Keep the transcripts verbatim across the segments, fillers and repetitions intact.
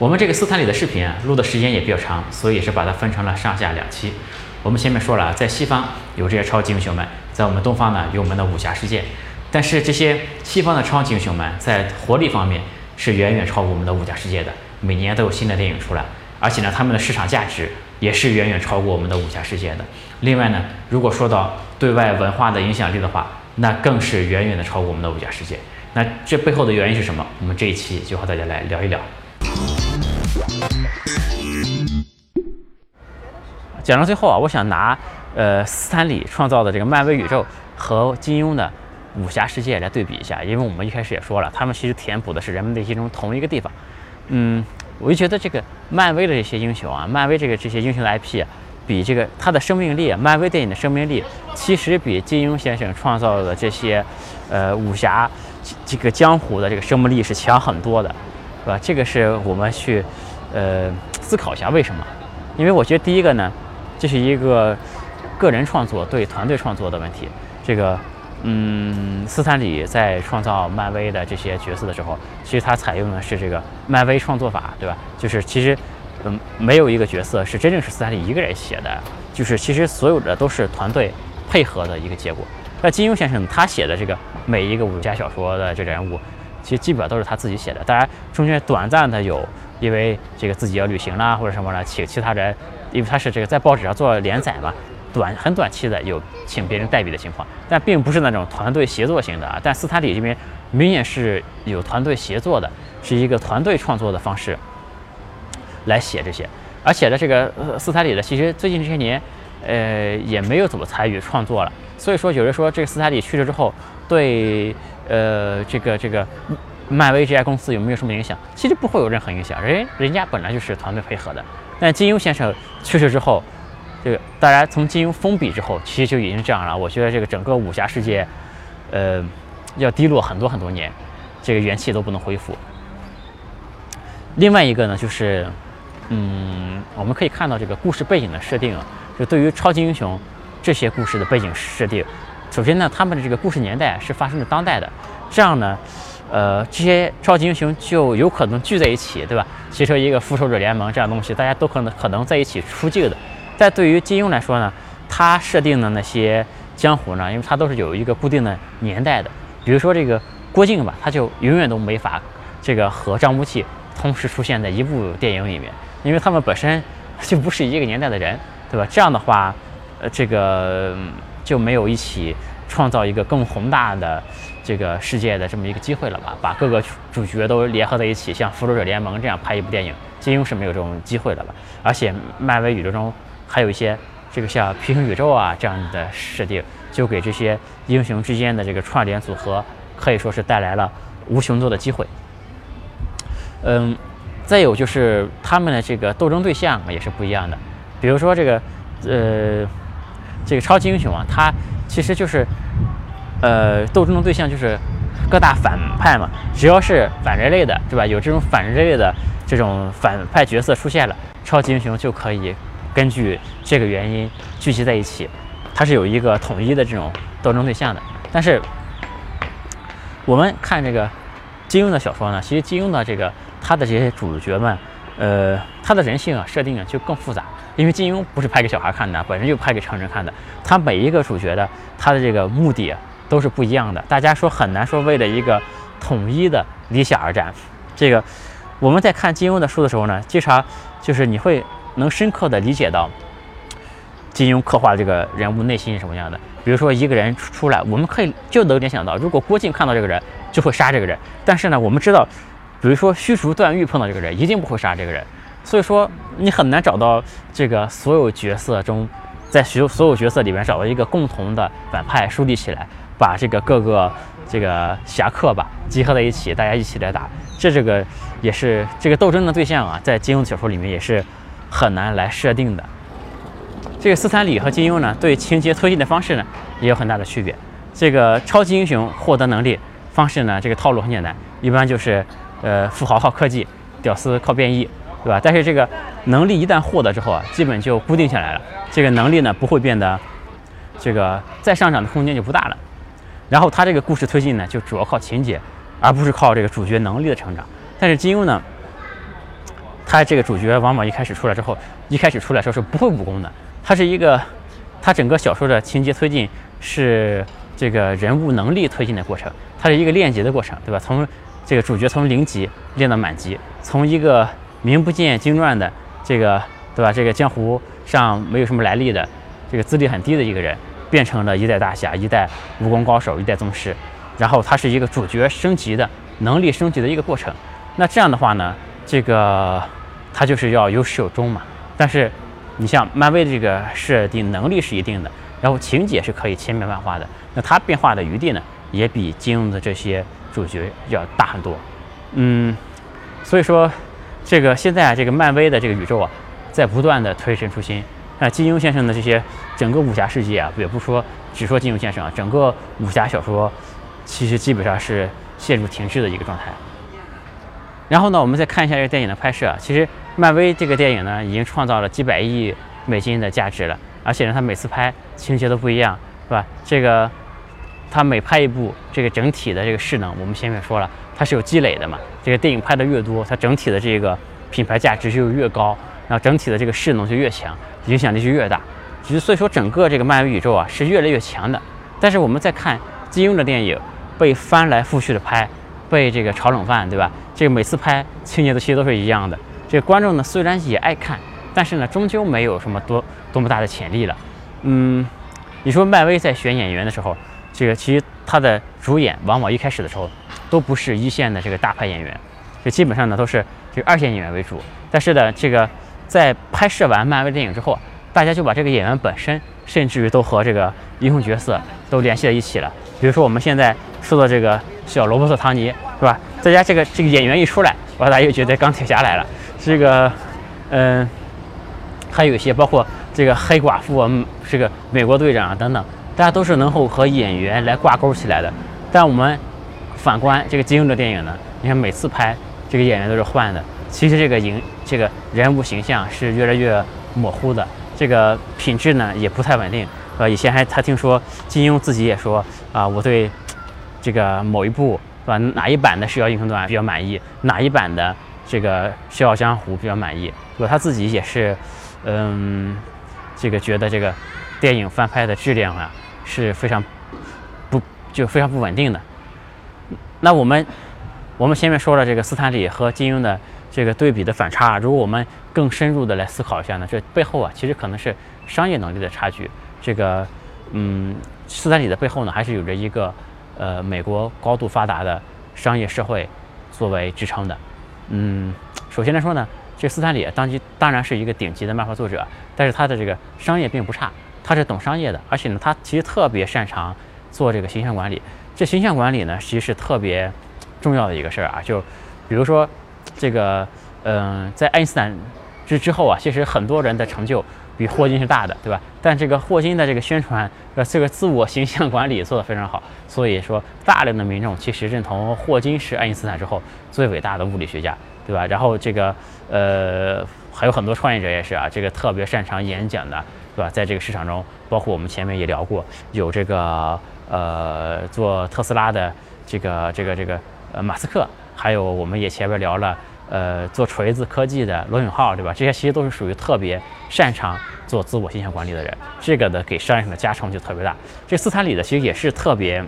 我们这个斯坦李的视频啊，录的时间也比较长，所以是把它分成了上下两期。我们前面说了，在西方有这些超级英雄们，在我们东方呢有我们的武侠世界。但是这些西方的超级英雄们在活力方面是远远超过我们的武侠世界的，每年都有新的电影出来，而且呢，他们的市场价值也是远远超过我们的武侠世界的。另外呢，如果说到对外文化的影响力的话，那更是远远的超过我们的武侠世界。那这背后的原因是什么？我们这一期就和大家来聊一聊。讲到最后啊，我想拿呃斯坦李创造的这个漫威宇宙和金庸的武侠世界来对比一下，因为我们一开始也说了，他们其实填补的是人们内心中同一个地方。嗯，我就觉得这个漫威的这些英雄啊，漫威这个这些英雄的 I P 啊，比这个它的生命力，漫威电影的生命力，其实比金庸先生创造的这些呃武侠这个江湖的这个生命力是强很多的，是吧？这个是我们去呃思考一下为什么，因为我觉得第一个呢，这是一个个人创作对团队创作的问题。这个嗯，斯坦李在创造漫威的这些角色的时候，其实他采用的是这个漫威创作法，对吧？就是其实，嗯，没有一个角色是真正是斯坦李一个人写的，就是其实所有的都是团队配合的一个结果。那金庸先生他写的这个每一个武侠小说的这个人物，其实基本都是他自己写的，当然中间短暂的有因为这个自己要旅行啦或者什么了，请其他人，因为他是这个在报纸上做连载嘛。短很短期的有请别人代笔的情况，但并不是那种团队协作型的啊。但斯坦李这边明显是有团队协作的，是一个团队创作的方式来写这些。而且呢，这个、呃、斯坦李的其实最近这些年，呃，也没有怎么参与创作了。所以说，有人说这个斯坦李去世之后，对呃这个这个漫威这家公司有没有什么影响？其实不会有任何影响，人人家本来就是团队配合的。但金庸先生去世之后。这个当然从金庸封笔之后，其实就已经这样了。我觉得这个整个武侠世界，呃，要低落很多很多年，这个元气都不能恢复。另外一个呢，就是，嗯，我们可以看到这个故事背景的设定啊，就对于超级英雄这些故事的背景设定，首先呢，他们的这个故事年代是发生在当代的，这样呢。呃，这些超级英雄就有可能聚在一起，对吧？形成一个复仇者联盟这样的东西，大家都可能可能在一起出镜的。但对于金庸来说呢，他设定的那些江湖呢，因为他都是有一个固定的年代的。比如说这个郭靖吧，他就永远都没法这个和张无忌同时出现在一部电影里面，因为他们本身就不是一个年代的人，对吧？这样的话，呃，这个就没有一起创造一个更宏大的。这个世界的这么一个机会了吧，把各个主角都联合在一起，像复仇者联盟这样拍一部电影，金庸是没有这种机会了吧。而且漫威宇宙中还有一些这个像平行宇宙啊这样的设定，就给这些英雄之间的这个串联组合可以说是带来了无穷多的机会。嗯，再有就是他们的这个斗争对象也是不一样的，比如说这个呃这个超级英雄啊，他其实就是呃，斗争的对象就是各大反派嘛，只要是反人类的，对吧？有这种反人类的这种反派角色出现了，超级英雄就可以根据这个原因聚集在一起，它是有一个统一的这种斗争对象的。但是我们看这个金庸的小说呢，其实金庸的这个他的这些主角们，呃，他的人性啊设定啊就更复杂。因为金庸不是拍给小孩看的，本身就拍给成人看的，他每一个主角的他的这个目的啊都是不一样的，大家说很难说为了一个统一的理想而战。这个我们在看金庸的书的时候呢，经常就是你会能深刻的理解到金庸刻画这个人物内心是什么样的。比如说一个人出来，我们可以就能联想到，如果郭靖看到这个人就会杀这个人，但是呢，我们知道，比如说虚竹、段誉碰到这个人一定不会杀这个人，所以说你很难找到这个所有角色中，在所有角色里面找到一个共同的反派梳理起来。把这个各个这个侠客吧集合在一起，大家一起来打，这这个也是这个斗争的对象啊，在金庸小说里面也是很难来设定的。这个斯坦李和金庸呢，对情节推进的方式呢也有很大的区别。这个超级英雄获得能力方式呢，这个套路很简单，一般就是呃富豪靠科技，屌丝靠变异，对吧？但是这个能力一旦获得之后啊，基本就固定下来了，这个能力呢不会变得这个再上涨的空间就不大了。然后他这个故事推进呢，就主要靠情节，而不是靠这个主角能力的成长。但是金庸呢，他这个主角往往一开始出来之后，一开始出来的时候是不会武功的，他是一个，他整个小说的情节推进是这个人物能力推进的过程，它是一个练级的过程，对吧？从这个主角从零级练到满级，从一个名不见经传的这个，对吧？这个江湖上没有什么来历的，这个资历很低的一个人，变成了一代大侠、一代武功高手、一代宗师。然后它是一个主角升级的能力升级的一个过程。那这样的话呢，这个它就是要有始有终嘛。但是你像漫威的这个设定，能力是一定的，然后情节是可以千变万化的。那它变化的余地呢，也比金庸的这些主角要大很多。嗯，所以说这个现在这个漫威的这个宇宙啊，在不断的推陈出新。那金庸先生的这些整个武侠世界啊，也不说只说金庸先生啊，整个武侠小说其实基本上是陷入停滞的一个状态。然后呢，我们再看一下这个电影的拍摄啊，其实漫威这个电影呢，已经创造了几百亿美金的价值了，而且呢，它每次拍情节都不一样，是吧？这个它每拍一部，这个整体的这个势能，我们前面说了，它是有积累的嘛。这个电影拍的越多，它整体的这个品牌价值就越高，然后整体的这个势能就越强，影响力就越大。所以说，整个这个漫威宇宙啊，是越来越强的。但是我们再看金庸的电影，被翻来覆去的拍，被这个炒冷饭，对吧？这个每次拍情节的其实都是一样的。这个观众呢，虽然也爱看，但是呢，终究没有什么多多么大的潜力了。嗯，你说漫威在选演员的时候，这个其实他的主演往往一开始的时候都不是一线的这个大牌演员，这基本上呢都是这个二线演员为主。但是呢，这个在拍摄完漫威电影之后，大家就把这个演员本身，甚至于都和这个英雄角色都联系在一起了。比如说我们现在说的这个小罗伯特·唐尼，是吧？大家这个这个演员一出来，哇，大家又觉得钢铁侠来了。这个，嗯、呃，还有一些包括这个黑寡妇、嗯、这个美国队长啊等等。大家都是能够和演员来挂钩起来的，但我们反观这个金庸的电影呢，你看每次拍这个演员都是换的，其实这个影这个人物形象是越来越模糊的，这个品质呢也不太稳定。呃，以前还他听说金庸自己也说啊、呃，我对这个某一部是吧，哪一版的《射雕英雄传》比较满意，哪一版的这个《笑傲江湖》比较满意，对吧？他自己也是，嗯，这个觉得这个电影翻拍的质量啊，是非常不就非常不稳定的。那我们我们前面说了这个斯坦李和金庸的这个对比的反差，如果我们更深入的来思考一下呢，这背后啊其实可能是商业能力的差距。这个嗯，斯坦李的背后呢还是有着一个呃美国高度发达的商业社会作为支撑的。嗯，首先来说呢，这个斯坦李当即当然是一个顶级的漫画作者，但是他的这个商业并不差。他是懂商业的，而且呢，他其实特别擅长做这个形象管理。这形象管理呢，其实是特别重要的一个事儿啊。就比如说这个，嗯、呃，在爱因斯坦之之后啊，其实很多人的成就比霍金是大的，对吧？但这个霍金的这个宣传，呃，这个自我形象管理做得非常好，所以说大量的民众其实认同霍金是爱因斯坦之后最伟大的物理学家，对吧？然后这个，呃，还有很多创业者也是啊，这个特别擅长演讲的。对吧，在这个市场中，包括我们前面也聊过，有这个呃做特斯拉的这个这个这个呃马斯克，还有我们也前面聊了呃做锤子科技的罗永浩，对吧？这些其实都是属于特别擅长做自我形象管理的人，这个的给商业上的加成就特别大。这斯坦李的其实也是特别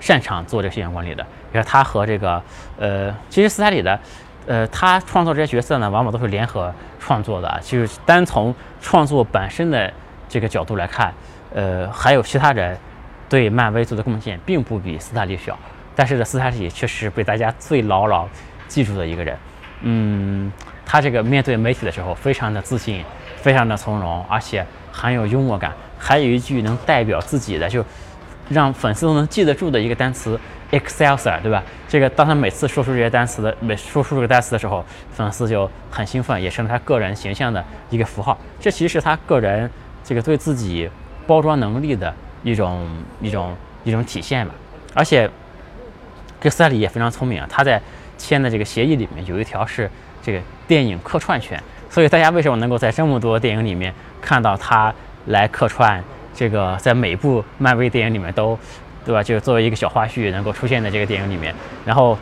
擅长做这个形象管理的，因为他和这个呃，其实斯坦李的。呃，他创作这些角色呢，往往都是联合创作的啊。就是单从创作本身的这个角度来看，呃，还有其他人对漫威做的贡献，并不比斯坦李小。但是呢，斯坦李却是被大家最牢牢记住的一个人。嗯，他这个面对媒体的时候，非常的自信，非常的从容，而且很有幽默感。还有一句能代表自己的，就让粉丝都能记得住的一个单词。Excelsior， 对吧？这个当他每次说出这些单词的，每说出这个单词的时候，粉丝就很兴奋，也成了他个人形象的一个符号。这其实是他个人这个对自己包装能力的一种一种一种体现吧。而且，这斯坦李也非常聪明啊，他在签的这个协议里面有一条是这个电影客串权，所以大家为什么能够在这么多电影里面看到他来客串？这个在每部漫威电影里面都。对吧？就是作为一个小花絮能够出现在这个电影里面。然后，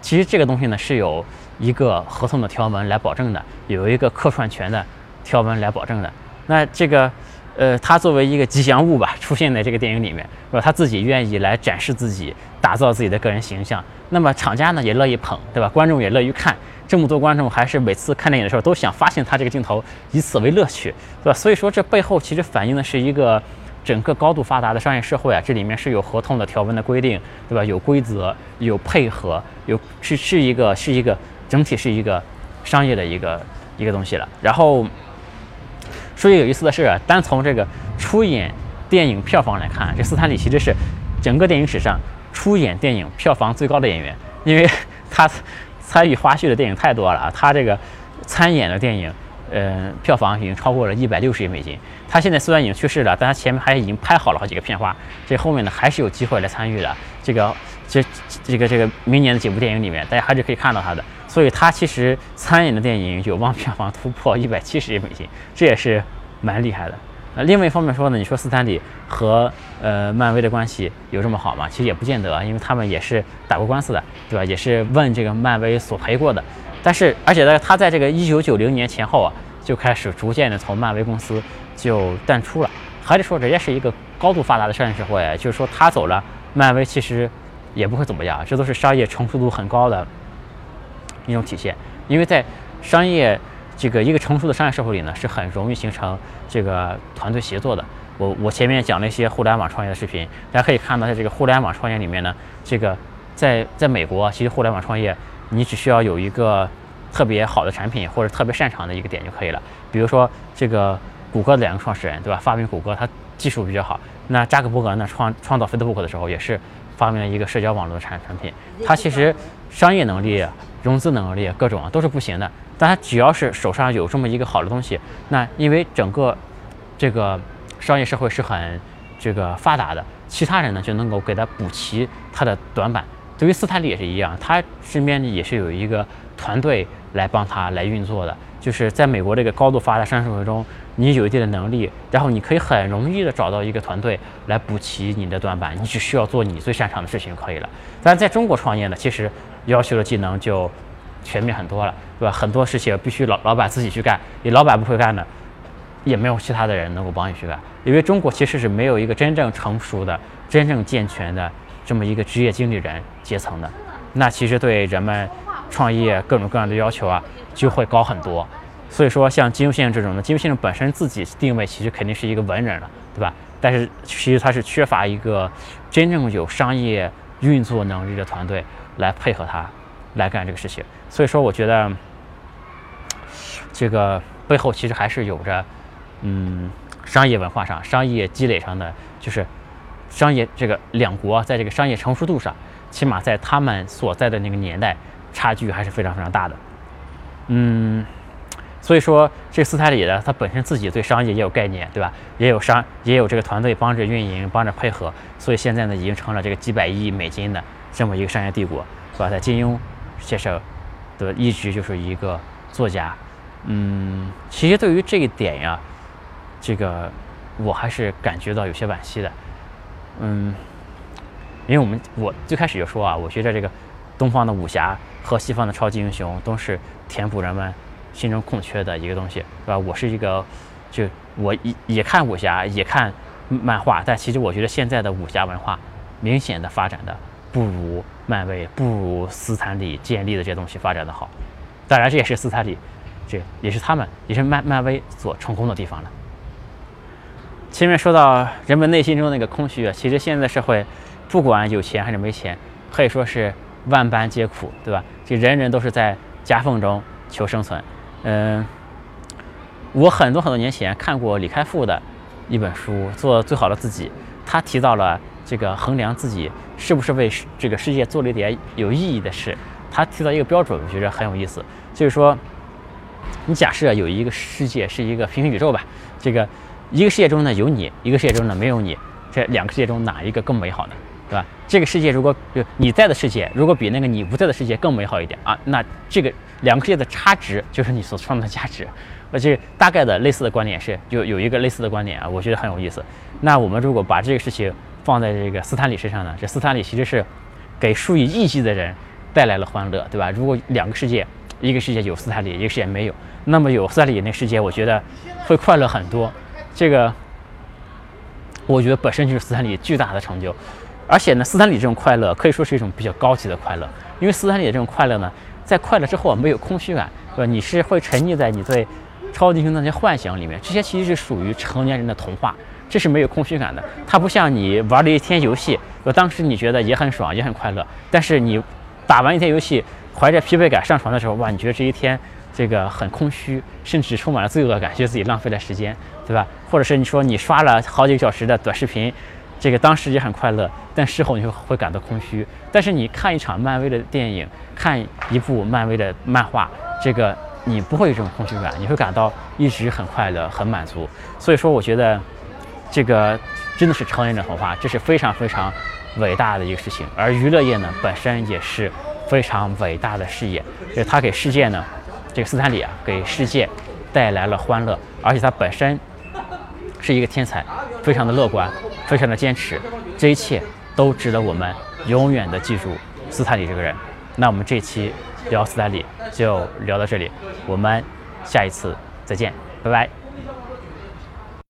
其实这个东西呢是有一个合同的条文来保证的，有一个客串权的条文来保证的。那这个呃他作为一个吉祥物吧，出现在这个电影里面，是吧？他自己愿意来展示自己，打造自己的个人形象，那么厂家呢也乐意捧，对吧？观众也乐于看，这么多观众还是每次看电影的时候都想发现他这个镜头，以此为乐趣，对吧？所以说这背后其实反映的是一个整个高度发达的商业社会啊，这里面是有合同的条文的规定，对吧？有规则，有配合，有是是一个是一个整体是一个商业的一个一个东西了。然后说一个有意思的是啊，单从这个出演电影票房来看，这斯坦李其实是整个电影史上出演电影票房最高的演员，因为他参与花絮的电影太多了啊，他这个参演的电影。呃，票房已经超过了一百六十亿美金。他现在虽然已经去世了，但他前面还已经拍好了好几个片花，这后面呢还是有机会来参与的。这个，这这个这个明年的几部电影里面，大家还是可以看到他的。所以他其实参演的电影有望票房突破一百七十亿美金，这也是蛮厉害的。那另外一方面说呢，你说斯坦李和呃漫威的关系有这么好吗？其实也不见得，因为他们也是打过官司的，对吧？也是问这个漫威索赔过的。但是，而且呢，他在这个一九九零年前后啊，就开始逐渐的从漫威公司就淡出了。还得说，人家是一个高度发达的商业社会，就是说他走了，漫威其实也不会怎么样。这都是商业成熟度很高的一种体现。因为在商业这个一个成熟的商业社会里呢，是很容易形成这个团队协作的。我我前面讲了一些互联网创业的视频，大家可以看到，在这个互联网创业里面呢，这个在在美国，其实互联网创业。你只需要有一个特别好的产品或者特别擅长的一个点就可以了。比如说这个谷歌的两个创始人，对吧？发明谷歌，他技术比较好。那扎克伯格呢，创创造 Facebook 的时候，也是发明了一个社交网络的产产品。他其实商业能力、融资能力各种啊都是不行的，但他只要是手上有这么一个好的东西，那因为整个这个商业社会是很这个发达的，其他人呢就能够给他补齐他的短板。对于斯坦李也是一样，他身边也是有一个团队来帮他来运作的。就是在美国这个高度发达商业社会中，你有一定的能力，然后你可以很容易的找到一个团队来补齐你的短板，你只需要做你最擅长的事情就可以了。但是在中国创业呢，其实要求的技能就全面很多了，对吧？很多事情必须老老板自己去干，你老板不会干的，也没有其他的人能够帮你去干，因为中国其实是没有一个真正成熟的、真正健全的。这么一个职业经理人阶层的，那其实对人们创业各种各样的要求啊，就会高很多。所以说，像金庸先生这种的，金庸先生本身自己定位其实肯定是一个文人了，对吧？但是其实他是缺乏一个真正有商业运作能力的团队来配合他来干这个事情。所以说，我觉得这个背后其实还是有着嗯商业文化上、商业积累上的，就是。商业这个两国在这个商业成熟度上，起码在他们所在的那个年代，差距还是非常非常大的。嗯，所以说这斯坦李呢，他本身自己对商业也有概念，对吧？也有商，也有这个团队帮着运营，帮着配合，所以现在呢，已经成了这个几百亿美金的这么一个商业帝国，是吧？在金庸先生的一直就是一个作家。嗯，其实对于这一点呀，这个我还是感觉到有些惋惜的。嗯，因为我们我最开始就说啊，我觉得这个东方的武侠和西方的超级英雄都是填补人们心中空缺的一个东西，对吧？我是一个，就我也看武侠，也看漫画，但其实我觉得现在的武侠文化明显的发展的不如漫威、不如斯坦李建立的这些东西发展的好。当然，这也是斯坦李，这也是他们，也是漫漫威所成功的地方了。前面说到人们内心中那个空虚啊，其实现在社会不管有钱还是没钱，可以说是万般皆苦，对吧？这人人都是在夹缝中求生存。嗯，我很多很多年前看过李开复的一本书《做最好的自己》，他提到了这个衡量自己是不是为这个世界做了一点有意义的事。他提到一个标准，我觉得很有意思，就是说，你假设有一个世界是一个平行宇宙吧，这个。一个世界中呢有你，一个世界中呢没有你，这两个世界中哪一个更美好呢？对吧？这个世界如果就你在的世界，如果比那个你不在的世界更美好一点啊，那这个两个世界的差值就是你所创造的价值。而且大概的类似的观点是，就有一个类似的观点啊，我觉得很有意思。那我们如果把这个事情放在这个斯坦李身上呢，这斯坦李其实是给数以亿计的人带来了欢乐，对吧？如果两个世界一个世界有斯坦利，一个世界没有。那么有斯坦利那世界，我觉得会快乐很多。这个，我觉得本身就是斯坦利巨大的成就。而且呢，斯坦李这种快乐可以说是一种比较高级的快乐，因为斯坦李这种快乐呢，在快乐之后没有空虚感，对吧？你是会沉溺在你对超级英雄那些幻想里面，这些其实是属于成年人的童话，这是没有空虚感的。它不像你玩了一天游戏，当时你觉得也很爽，也很快乐，但是你打完一天游戏，怀着疲惫感上床的时候，哇，你觉得这一天这个很空虚，甚至充满了罪恶感，觉得自己浪费了时间，对吧？或者是你说你刷了好几个小时的短视频。这个当时也很快乐，但事后你就会感到空虚。但是你看一场漫威的电影，看一部漫威的漫画，这个你不会有这种空虚感，你会感到一直很快乐、很满足。所以说，我觉得这个真的是成人的童话，这是非常非常伟大的一个事情。而娱乐业呢，本身也是非常伟大的事业，就是它给世界呢，这个斯坦李啊，给世界带来了欢乐，而且它本身是一个天才，非常的乐观。非常的坚持，这一切都值得我们永远的记住斯坦李这个人。那我们这期聊斯坦李就聊到这里，我们下一次再见，拜拜。